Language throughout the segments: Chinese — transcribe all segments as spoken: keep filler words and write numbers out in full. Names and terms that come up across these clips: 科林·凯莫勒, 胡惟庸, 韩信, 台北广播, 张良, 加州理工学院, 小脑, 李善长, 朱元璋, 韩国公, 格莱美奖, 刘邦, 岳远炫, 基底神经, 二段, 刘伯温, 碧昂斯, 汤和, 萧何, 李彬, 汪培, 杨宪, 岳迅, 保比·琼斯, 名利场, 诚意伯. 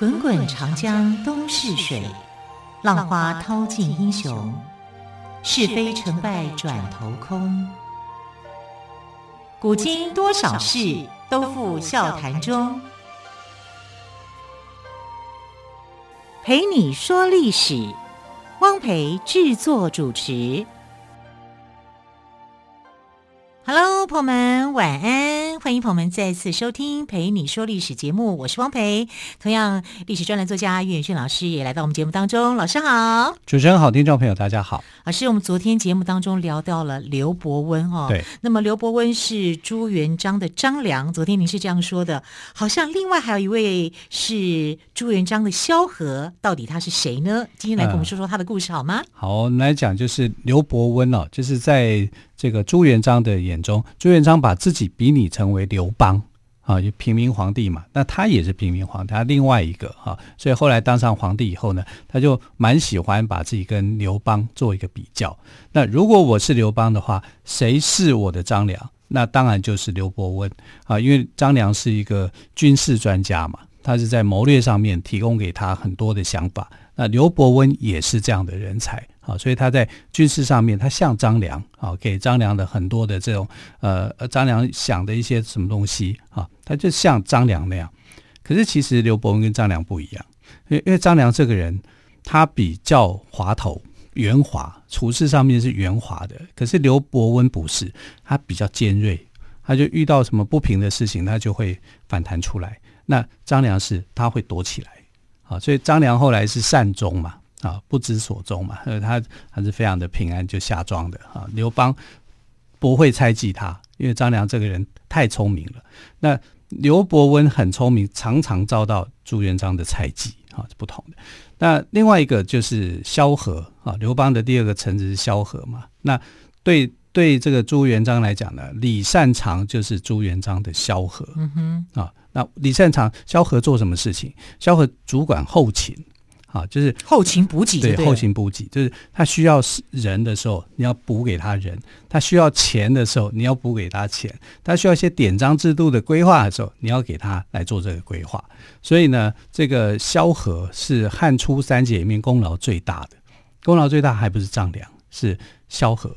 滚滚长江东逝水，浪花淘尽英雄，是非成败转头空。古今多少事，都付笑谈中。陪你说历史，汪培制作主持。Hello， 朋友们，晚安！欢迎朋友们再次收听《陪你说历史》节目，我是汪培。同样，历史专栏作家岳远炫老师也来到我们节目当中，老师好！主持人好，听众朋友大家好。老师，我们昨天节目当中聊到了刘伯温哦，对。那么刘伯温是朱元璋的张良，昨天您是这样说的，好像另外还有一位是朱元璋的萧何，到底他是谁呢？今天来跟我们说说他的故事好吗？嗯、好，我们来讲就是刘伯温哦，就是在这个朱元璋的眼中，朱元璋把自己比拟成为刘邦啊，就平民皇帝嘛。那他也是平民皇帝，他另外一个啊，所以后来当上皇帝以后呢，他就蛮喜欢把自己跟刘邦做一个比较。那如果我是刘邦的话，谁是我的张良？那当然就是刘伯温啊，因为张良是一个军事专家嘛，他是在谋略上面提供给他很多的想法。那刘伯温也是这样的人才。所以他在军事上面他像张良，给张良的很多的这种呃，张良想的一些什么东西，他就像张良那样。可是其实刘伯温跟张良不一样，因为张良这个人他比较滑头圆滑，处事上面是圆滑的，可是刘伯温不是，他比较尖锐，他就遇到什么不平的事情他就会反弹出来。那张良是他会躲起来，所以张良后来是善终嘛，啊，不知所踪嘛，他他是非常的平安就下庄的啊。刘邦不会猜忌他，因为张良这个人太聪明了。那刘伯温很聪明，常常遭到朱元璋的猜忌啊，是不同的。那另外一个就是萧何啊，刘邦的第二个臣子是萧何嘛。那对对这个朱元璋来讲呢，李善长就是朱元璋的萧何。嗯哼啊，那李善长萧何做什么事情？萧何主管后勤。啊，就是后勤补给，对，后勤补给就是他需要人的时候你要补给他人，他需要钱的时候你要补给他钱，他需要一些典章制度的规划的时候你要给他来做这个规划。所以呢，这个萧何是汉初三杰里面功劳最大的，功劳最大还不是张良，是萧何。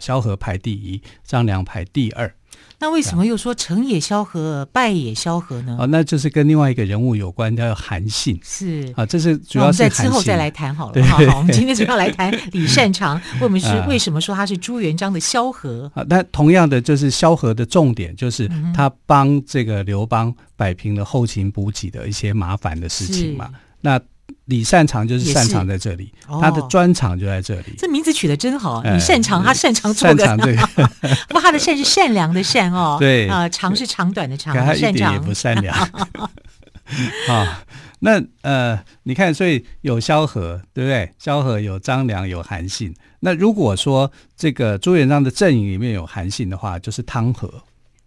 萧何排第一，张良排第二。那为什么又说成也萧何，败也萧何呢？哦，那就是跟另外一个人物有关，叫韩信。是啊，这是主要是韩信。我们在之后再来谈好了。好, 好，我们今天主要来谈李善长，我们是为什么说他是朱元璋的萧何？啊，那同样的就是萧何的重点就是他帮这个刘邦摆平了后勤补给的一些麻烦的事情嘛。那李善长就是擅长在这里，哦，他的专长就在这里。这名字取得真好，李善长，他擅长做的。擅长这个，不过他的善是善良的善哦。对啊，呃，长是长短的长，他一点也不善良。啊，那呃，你看，所以有萧何，对不对？萧何有张良，有韩信。那如果说这个朱元璋的阵营里面有韩信的话，就是汤和。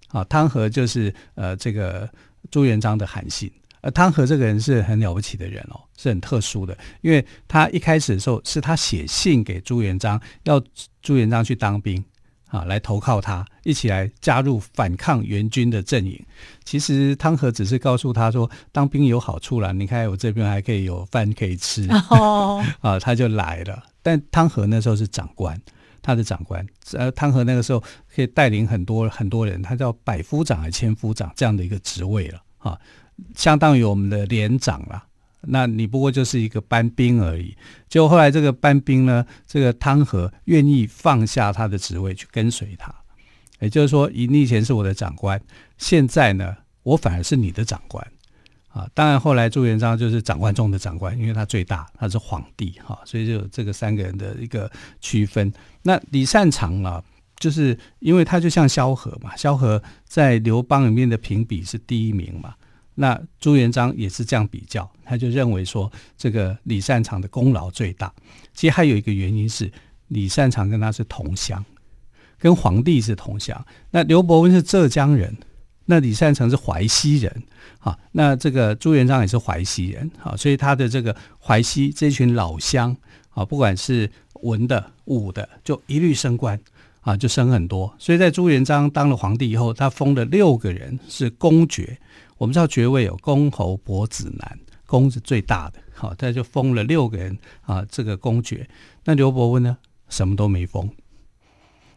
啊，汤和就是呃这个朱元璋的韩信。而汤和这个人是很了不起的人哦，是很特殊的，因为他一开始的时候是他写信给朱元璋，要朱元璋去当兵啊，来投靠他，一起来加入反抗元军的阵营。其实汤和只是告诉他说，当兵有好处啦，你看我这边还可以有饭可以吃，oh. 啊，他就来了。但汤和那时候是长官，他的长官，呃，汤和那个时候可以带领很多很多人，他叫百夫长还千夫长这样的一个职位了啊。相当于我们的连长啦，那你不过就是一个班兵而已。结果后来这个班兵呢，这个汤和愿意放下他的职位去跟随他，也就是说，你以前是我的长官，现在呢，我反而是你的长官啊。当然后来朱元璋就是长官中的长官，因为他最大，他是皇帝哈，啊，所以就有这个三个人的一个区分。那李善长啊，就是因为他就像萧何嘛，萧何在刘邦里面的评比是第一名嘛。那朱元璋也是这样比较，他就认为说这个李善长的功劳最大。其实还有一个原因是李善长跟他是同乡，跟皇帝是同乡。那刘伯温是浙江人，那李善长是淮西人啊，那这个朱元璋也是淮西人啊，所以他的这个淮西这群老乡啊，不管是文的武的，就一律升官啊，就升很多。所以在朱元璋当了皇帝以后，他封了六个人是公爵。我们知道爵位有公侯伯子男、功是最大的，好，他就封了六个人啊，这个公爵。那刘伯温呢，什么都没封，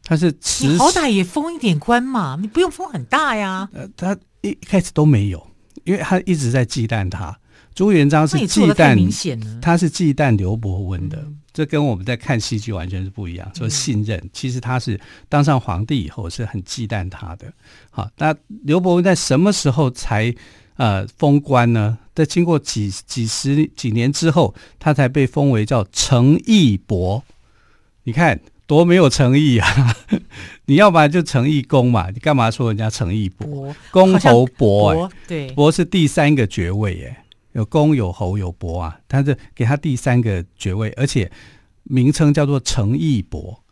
他是持你好歹也封一点官嘛，你不用封很大呀。呃，他一开始都没有，因为他一直在忌惮他。朱元璋是忌惮，他是忌惮刘伯温的、嗯，这跟我们在看戏剧完全是不一样。说信任，嗯、其实他是当上皇帝以后是很忌惮他的。好，那刘伯温在什么时候才呃封官呢？在经过几几十几年之后，他才被封为叫诚义伯。你看多没有诚意啊！你要不然就诚义公嘛，你干嘛说人家诚义伯？公侯伯、欸，对，伯是第三个爵位耶、欸。有公有侯有伯啊，他是给他第三个爵位，而且名称叫做诚意伯，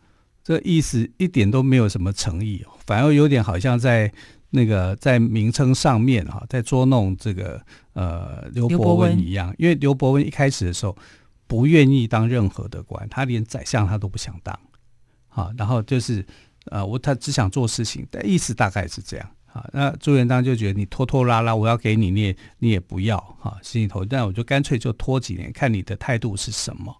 这意思一点都没有什么诚意，反而有点好像在那个在名称上面啊，在捉弄这个呃刘伯温一样。因为刘伯温一开始的时候不愿意当任何的官，他连宰相他都不想当，啊，然后就是呃我他只想做事情，但意思大概是这样。啊，那朱元璋就觉得你拖拖拉拉，我要给你你也你也不要啊，心里头，但我就干脆就拖几年，看你的态度是什么。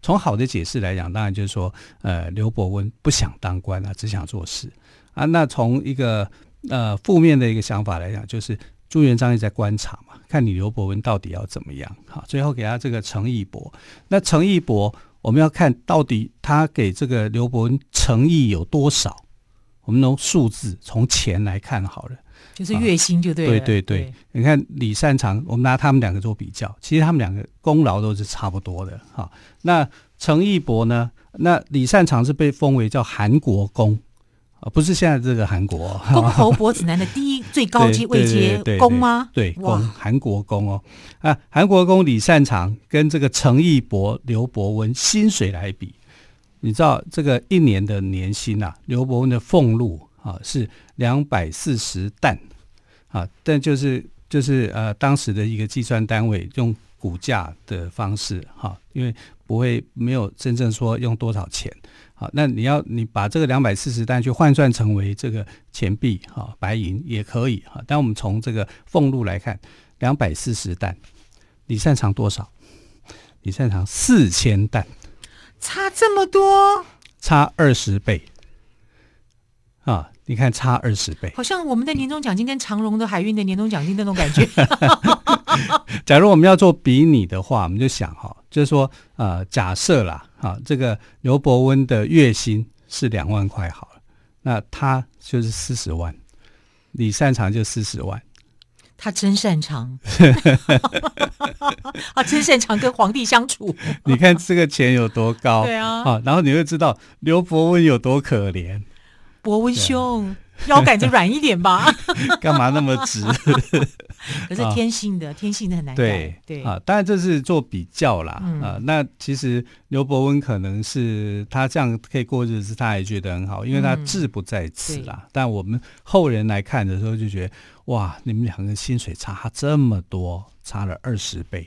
从好的解释来讲，当然就是说，呃，刘伯温不想当官啊，只想做事啊。那从一个呃负面的一个想法来讲，就是朱元璋也在观察嘛，看你刘伯温到底要怎么样啊。最后给他这个诚意伯，那诚意伯我们要看到底他给这个刘伯温诚意有多少。我们从数字从钱来看好了，就是月薪就对了、啊、对对 对, 对你看李善长，我们拿他们两个做比较，其实他们两个功劳都是差不多的、啊、那诚意伯呢，那李善长是被封为叫韩国公、啊、不是现在这个韩国公侯伯指南的第一最高阶位阶公吗？对，公，韩国公哦、啊、韩国公李善长跟这个诚意伯刘伯温薪水来比，你知道这个一年的年薪啊，刘伯温的俸禄啊是两百四十担啊，但就是就是呃当时的一个计算单位用股价的方式哈、啊，因为不会没有真正说用多少钱啊，那你要你把这个两百四十担去换算成为这个钱币啊白银也可以啊，但我们从这个俸禄来看，两百四十担，李善长多少？李善长四千担。差这么多，差二十倍啊！你看，差二十倍，好像我们的年终奖金跟长荣的海运的年终奖金那种感觉。假如我们要做比拟的话，我们就想哈，就是说，呃，假设啦，啊，这个刘伯温的月薪是两万块好了，那他就是四十万，李善长就四十万。他真擅长他真擅长跟皇帝相处你看这个钱有多高，对 啊, 啊然后你会知道刘伯温有多可怜，伯温兄腰杆子软一点吧干嘛那么直可是天性的、啊、天性的很难改，对对啊，当然这是做比较啦、嗯、啊那其实刘伯温可能是他这样可以过日子，他也觉得很好，因为他志不在此啦、嗯、但我们后人来看的时候就觉得哇，你们两个薪水差这么多，差了二十倍，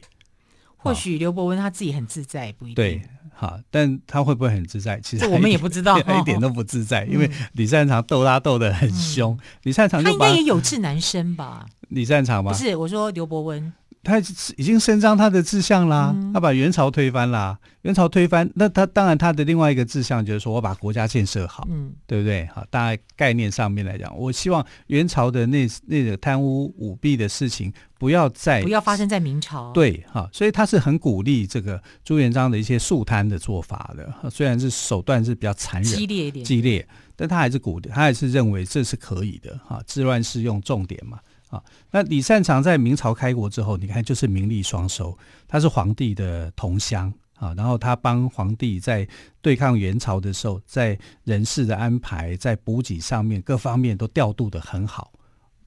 或许刘伯温他自己很自在，不一定对好，但他会不会很自在？其实我们也不知道，一点都不自在，因为李善长逗他逗得很凶。嗯、李善长就把他应该也有志难伸吧？李善长吗？不是，我说刘伯温，他已经伸张他的志向啦、嗯，他把元朝推翻啦，元朝推翻，那他当然他的另外一个志向就是说我把国家建设好，嗯，对不对？好，大概概念上面来讲，我希望元朝的那那个贪污舞弊的事情。不要再不要发生在明朝，对哈，所以他是很鼓励这个朱元璋的一些肃贪的做法的，虽然是手段是比较残忍激烈一点激烈，但他还是鼓励，他还是认为这是可以的哈，治乱世用重点嘛啊。那李善长在明朝开国之后，你看就是名利双收，他是皇帝的同乡啊，然后他帮皇帝在对抗元朝的时候，在人事的安排、在补给上面各方面都调度得很好，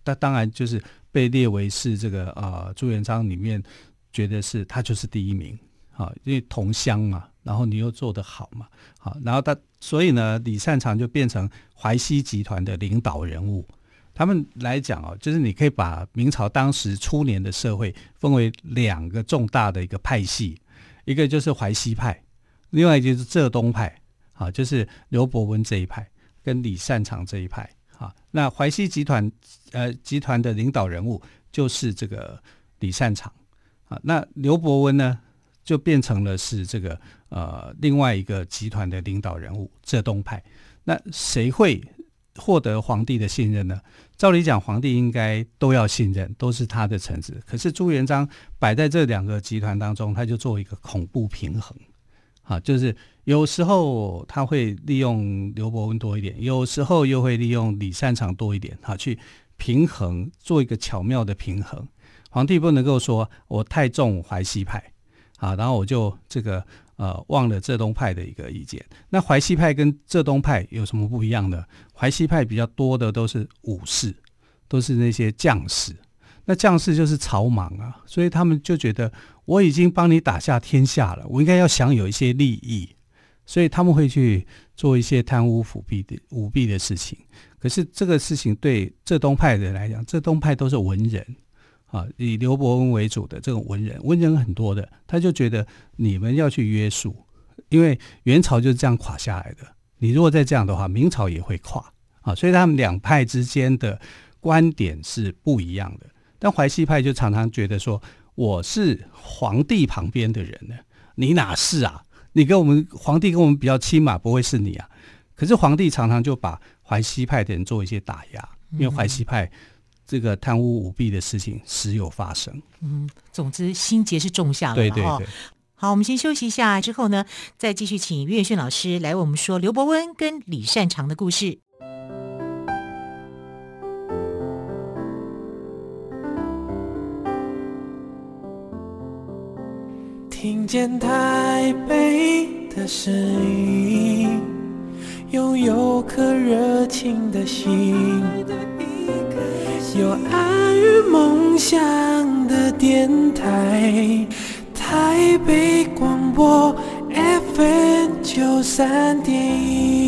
那当然就是。被列为是这个呃朱元璋里面觉得是他就是第一名啊，因为同乡嘛，然后你又做得好嘛，好、啊，然后他所以呢，李善长就变成淮西集团的领导人物。他们来讲哦，就是你可以把明朝当时初年的社会分为两个重大的一个派系，一个就是淮西派，另外一个就是浙东派啊，就是刘伯温这一派跟李善长这一派。啊，那淮西集团呃集团的领导人物就是这个李善长，啊，那刘伯温呢就变成了是这个呃另外一个集团的领导人物浙东派。那谁会获得皇帝的信任呢？照理讲皇帝应该都要信任，都是他的臣子，可是朱元璋摆在这两个集团当中，他就做一个恐怖平衡啊，就是有时候他会利用刘伯温多一点，有时候又会利用李善长多一点啊，去平衡，做一个巧妙的平衡。皇帝不能够说我太重淮西派啊，然后我就这个呃忘了浙东派的一个意见。那淮西派跟浙东派有什么不一样呢？淮西派比较多的都是武士，都是那些将士，那将士就是草莽啊，所以他们就觉得我已经帮你打下天下了，我应该要享有一些利益，所以他们会去做一些贪污腐弊的舞弊的事情。可是这个事情对浙东派的人来讲，浙东派都是文人啊，以刘伯温为主的这种文人，文人很多的，他就觉得你们要去约束，因为元朝就是这样垮下来的，你如果再这样的话，明朝也会垮啊，所以他们两派之间的观点是不一样的。但淮西派就常常觉得说，我是皇帝旁边的人呢，你哪是啊？你跟我们皇帝跟我们比较亲嘛，不会是你啊？可是皇帝常常就把淮西派的人做一些打压，因为淮西派这个贪污舞弊的事情时有发生。嗯，总之心结是种下了。对对对。好，我们先休息一下，之后呢，再继续请岳迅老师来为我们说刘伯温跟李善长的故事。听见台北的声音，拥有颗热情的心，有爱与梦想的电台，台北广播 F M 九三点一。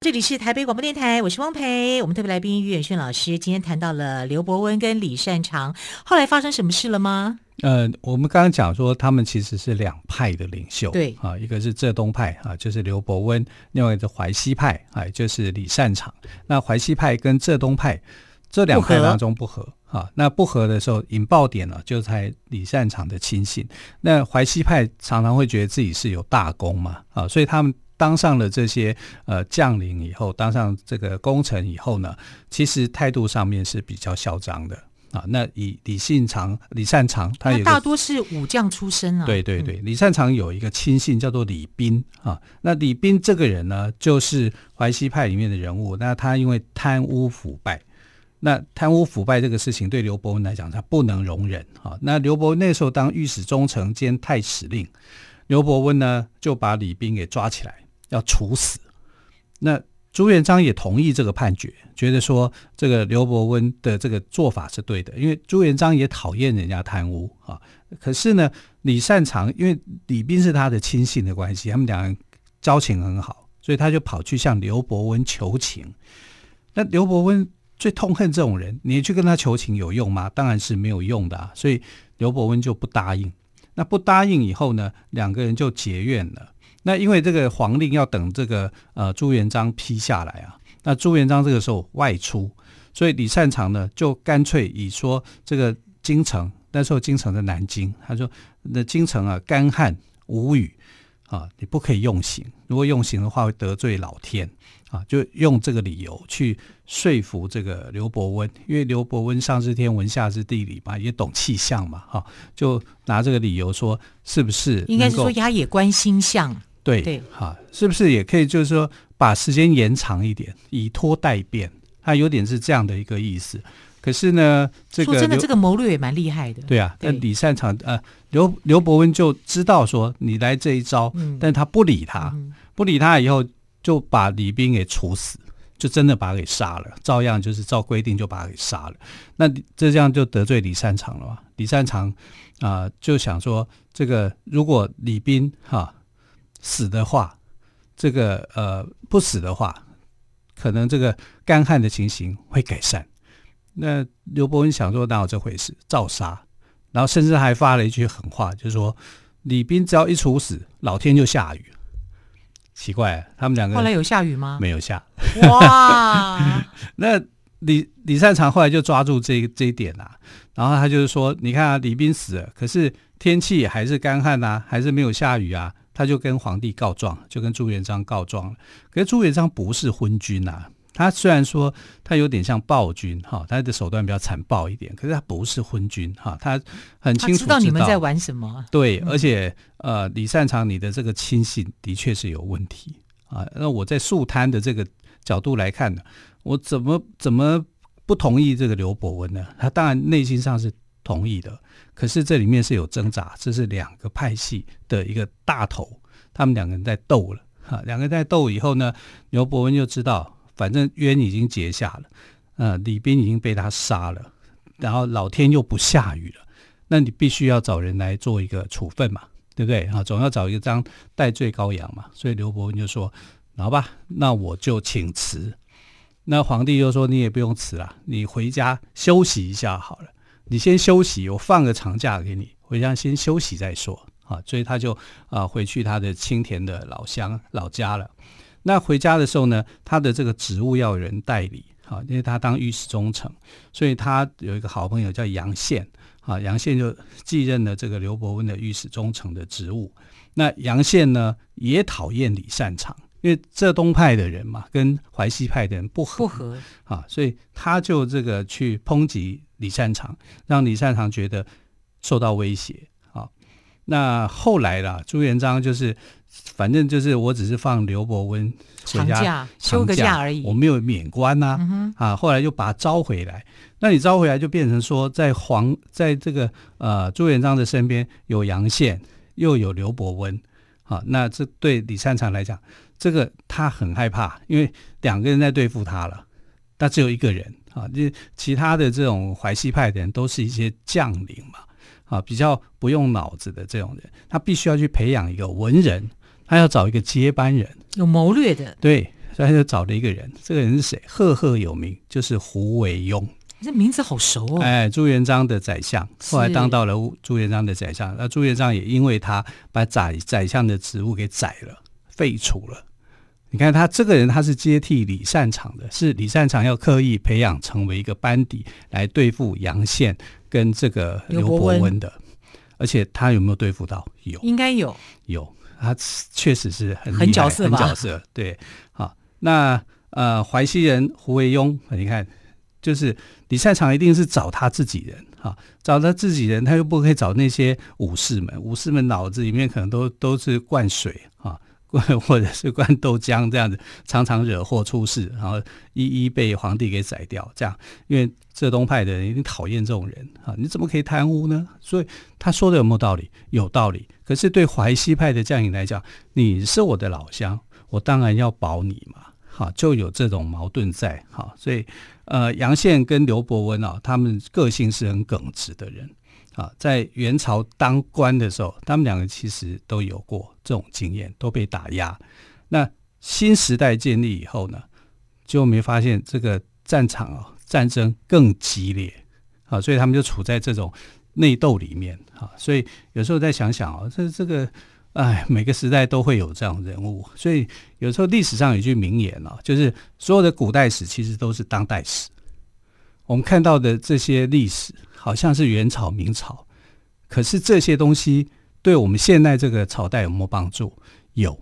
这里是台北广播电台，我是汪培。我们特别来宾岳迅老师今天谈到了刘伯温跟李善长，后来发生什么事了吗？呃，我们刚刚讲说他们其实是两派的领袖，对啊，一个是浙东派啊，就是刘伯温，另外一个是淮西派啊，就是李善长。那淮西派跟浙东派这两派当中不合啊，那不合的时候引爆点了、啊，就在李善长的亲信。那淮西派常常会觉得自己是有大功嘛啊，所以他们当上了这些呃将领以后，当上这个功臣以后呢，其实态度上面是比较嚣张的啊。那以李信长、李善长，他有大多是武将出身啊。对对对，李善长有一个亲信叫做李彬啊。那李彬这个人呢，就是淮西派里面的人物。那他因为贪污腐败，那贪污腐败这个事情对刘伯温来讲，他不能容忍啊。那刘伯温那时候当御史中丞兼太史令，刘伯温呢就把李彬给抓起来，要处死。那朱元璋也同意这个判决，觉得说这个刘伯温的这个做法是对的，因为朱元璋也讨厌人家贪污啊。可是呢，李善长因为李彬是他的亲信的关系，他们两人交情很好，所以他就跑去向刘伯温求情。那刘伯温最痛恨这种人，你去跟他求情有用吗？当然是没有用的啊，所以刘伯温就不答应。那不答应以后呢，两个人就结怨了。那因为这个皇令要等这个呃朱元璋批下来啊，那朱元璋这个时候外出，所以李善长呢就干脆以说这个京城，那时候京城的南京，他说那京城啊干旱无雨啊，你不可以用刑，如果用刑的话会得罪老天啊，就用这个理由去说服这个刘伯温，因为刘伯温上知天文下知地理嘛，也懂气象嘛哈、啊，就拿这个理由说是不是应该是说押也观星象。对对、啊，是不是也可以就是说把时间延长一点，以拖代变，它有点是这样的一个意思。可是呢，这个说真的，这个谋略也蛮厉害的。对啊，对，但李善长呃，刘刘伯温就知道说你来这一招，嗯、但他不理他、嗯，不理他以后就把李彬给处死，就真的把他给杀了，照样就是照规定就把他给杀了。那这样就得罪李善长了嘛？李善长啊、呃、就想说，这个如果李彬哈。啊死的话，这个呃不死的话，可能这个干旱的情形会改善。那刘伯温想说哪有这回事，照杀，然后甚至还发了一句狠话，就是说李冰只要一处死，老天就下雨。奇怪、啊、他们两个后来有下雨吗？没有下。哇那李李善长后来就抓住这这一点啦、啊，然后他就是说你看啊，李冰死了，可是天气还是干旱啊，还是没有下雨啊，他就跟皇帝告状，就跟朱元璋告状了。可是朱元璋不是昏君啊，他虽然说他有点像暴君哈，他的手段比较残暴一点，可是他不是昏君哈，他很清楚知道你们在玩什么。对，而且呃，李善长你的这个亲信的确是有问题啊。那我在肃贪的这个角度来看呢，我怎么怎么不同意这个刘伯温呢？他当然内心上是同意的，可是这里面是有挣扎，这是两个派系的一个大头，他们两个人在斗了哈。两个人在斗以后呢，刘伯温就知道。反正冤已经结下了，呃，李冰已经被他杀了，然后老天又不下雨了，那你必须要找人来做一个处分嘛，对不对啊？总要找一张戴罪羔羊嘛。所以刘伯温就说：“好吧，那我就请辞。”那皇帝就说：“你也不用辞啦，你回家休息一下好了，你先休息，我放个长假给你，回家先休息再说啊。”所以他就啊、呃、回去他的青田的老乡老家了。那回家的时候呢，他的这个职务要有人代理啊，因为他当御史中丞，所以他有一个好朋友叫杨宪啊，杨宪就继任了这个刘伯温的御史中丞的职务。那杨宪呢也讨厌李善长，因为浙东派的人嘛跟淮西派的人不合不合啊，所以他就这个去抨击李善长，让李善长觉得受到威胁啊。那后来啦，朱元璋就是。反正就是我只是放刘伯温长假休个假而已，我没有免官啊、嗯、啊后来就把他招回来。那你招回来就变成说在皇在这个呃朱元璋的身边有杨宪又有刘伯温啊，那这对李善长来讲这个他很害怕，因为两个人在对付他了，他只有一个人啊，就其他的这种淮西派的人都是一些将领嘛啊，比较不用脑子的这种人，他必须要去培养一个文人，他要找一个接班人，有谋略的。对，所以他就找了一个人，这个人是谁？赫赫有名，就是胡惟庸。这名字好熟哦！哎，朱元璋的宰相，后来当到了朱元璋的宰相。那朱元璋也因为他把宰宰相的职务给宰了，废除了。你看他这个人，他是接替李善长的，是李善长要刻意培养成为一个班底来对付杨宪跟这个刘伯温的。而且他有没有对付到？有，应该有，有。他确实是很厉害，很角色吧，很角色。对，好，那呃，淮西人胡惟庸，你看，就是李善长一定是找他自己人啊，找他自己人，他又不可以找那些武士们，武士们脑子里面可能都都是灌水啊，或者是灌豆浆这样子，常常惹祸出事，然后一一被皇帝给宰掉。这样，因为浙东派的人一定讨厌这种人啊，你怎么可以贪污呢？所以他说的有没有道理？有道理。可是对淮西派的将领来讲，你是我的老乡，我当然要保你嘛，好，就有这种矛盾在，好，所以呃，杨宪跟刘伯温啊，他们个性是很耿直的人啊，在元朝当官的时候，他们两个其实都有过这种经验，都被打压。那新时代建立以后呢，就没发现这个战场啊，战争更激烈啊，所以他们就处在这种。内斗里面啊，所以有时候再想想啊，这这个，哎，每个时代都会有这样的人物，所以有时候历史上有一句名言啊，就是所有的古代史其实都是当代史。我们看到的这些历史，好像是元朝、明朝，可是这些东西对我们现在这个朝代有没有帮助？有。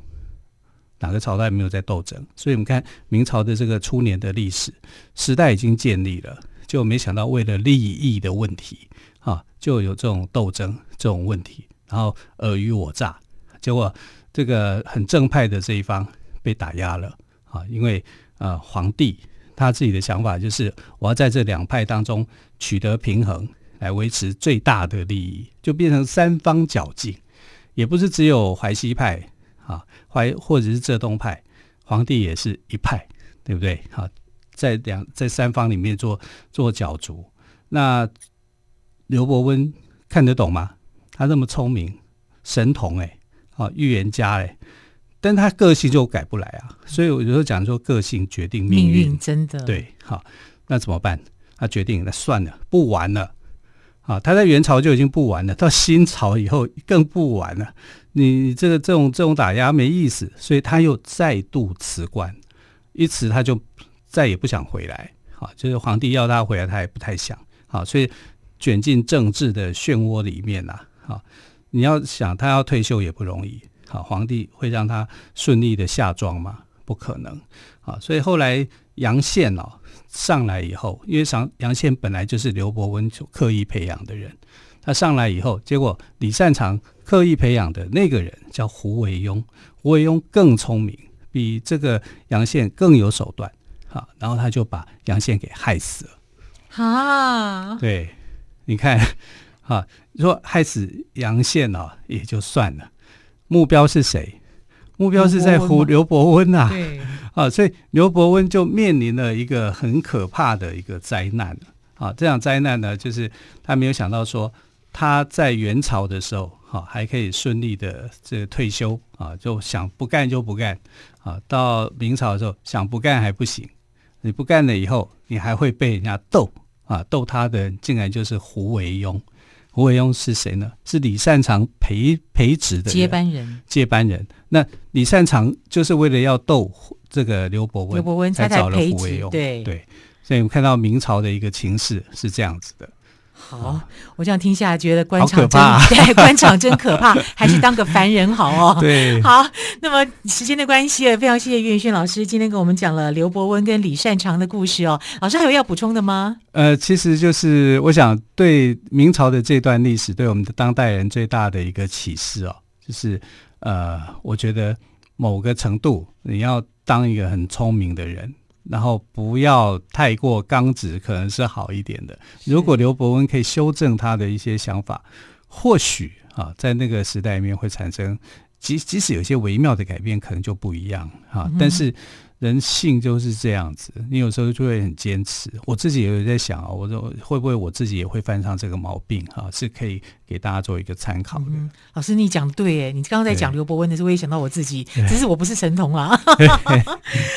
哪个朝代没有在斗争？所以我们看明朝的这个初年的历史，时代已经建立了，就没想到为了利益的问题。啊，就有这种斗争这种问题，然后尔虞我诈，结果这个很正派的这一方被打压了啊，因为呃皇帝他自己的想法就是我要在这两派当中取得平衡，来维持最大的利益，就变成三方角竞，也不是只有淮西派啊，淮或者是浙东派，皇帝也是一派，对不对？啊，在两在三方里面做做角逐，那。刘伯温看得懂吗？他这么聪明，神童哎、欸，啊，预言家哎、欸，但他个性就改不来啊，所以我有时候讲说个性决定命运，命运真的对。好，那怎么办？他决定那算了，不玩了。啊，他在元朝就已经不玩了，到新朝以后更不玩了。你这个这种这种打压没意思，所以他又再度辞官，一辞他就再也不想回来。啊，就是皇帝要他回来，他也不太想。啊，所以卷进政治的漩涡里面啊。啊，你要想他要退休也不容易。好，皇帝会让他顺利的下庄吗？不可能。好，所以后来杨宪、哦、上来以后，因为杨宪本来就是刘伯温刻意培养的人，他上来以后，结果李善长刻意培养的那个人叫胡惟庸，胡惟庸更聪明，比这个杨宪更有手段。好，然后他就把杨宪给害死了。啊，对，你看，啊，说害死杨宪、哦、也就算了。目标是谁？目标是在胡刘伯温啊，对啊，所以刘伯温就面临了一个很可怕的一个灾难啊。这场灾难呢，就是他没有想到说他在元朝的时候，啊，还可以顺利的这个退休啊，就想不干就不干啊。到明朝的时候，想不干还不行，你不干了以后，你还会被人家斗啊，斗他的竟然就是胡惟庸。胡惟庸是谁呢？是李善长培培植的接班人。接班人，那李善长就是为了要斗这个刘伯温，刘伯温才找了胡惟庸。对对，所以我们看到明朝的一个情势是这样子的。好，我这样听下来觉得官场真、啊、对，官场真可怕，还是当个凡人好哦。对，好，那么时间的关系，非常谢谢岳云轩老师今天跟我们讲了刘伯温跟李善长的故事哦。老师还有要补充的吗？呃，其实就是我想对明朝的这段历史，对我们的当代人最大的一个启示哦，就是呃，我觉得某个程度你要当一个很聪明的人。然后不要太过刚直，可能是好一点的。如果刘伯温可以修正他的一些想法，或许啊，在那个时代里面会产生，即即使有些微妙的改变，可能就不一样啊、嗯。但是人性就是这样子，你有时候就会很坚持。我自己也有在想啊，我说会不会我自己也会犯上这个毛病啊？是可以给大家做一个参考的。嗯、老师，你讲对耶，你刚刚在讲刘伯温的时候，我也想到我自己，只是我不是神童啦。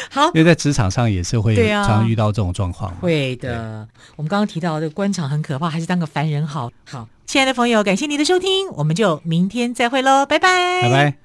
好，因为在职场上也是会常遇到这种状况、啊。会的，我们刚刚提到这个官场很可怕，还是当个凡人好。好，亲爱的朋友，感谢您的收听，我们就明天再会喽，拜拜，拜拜。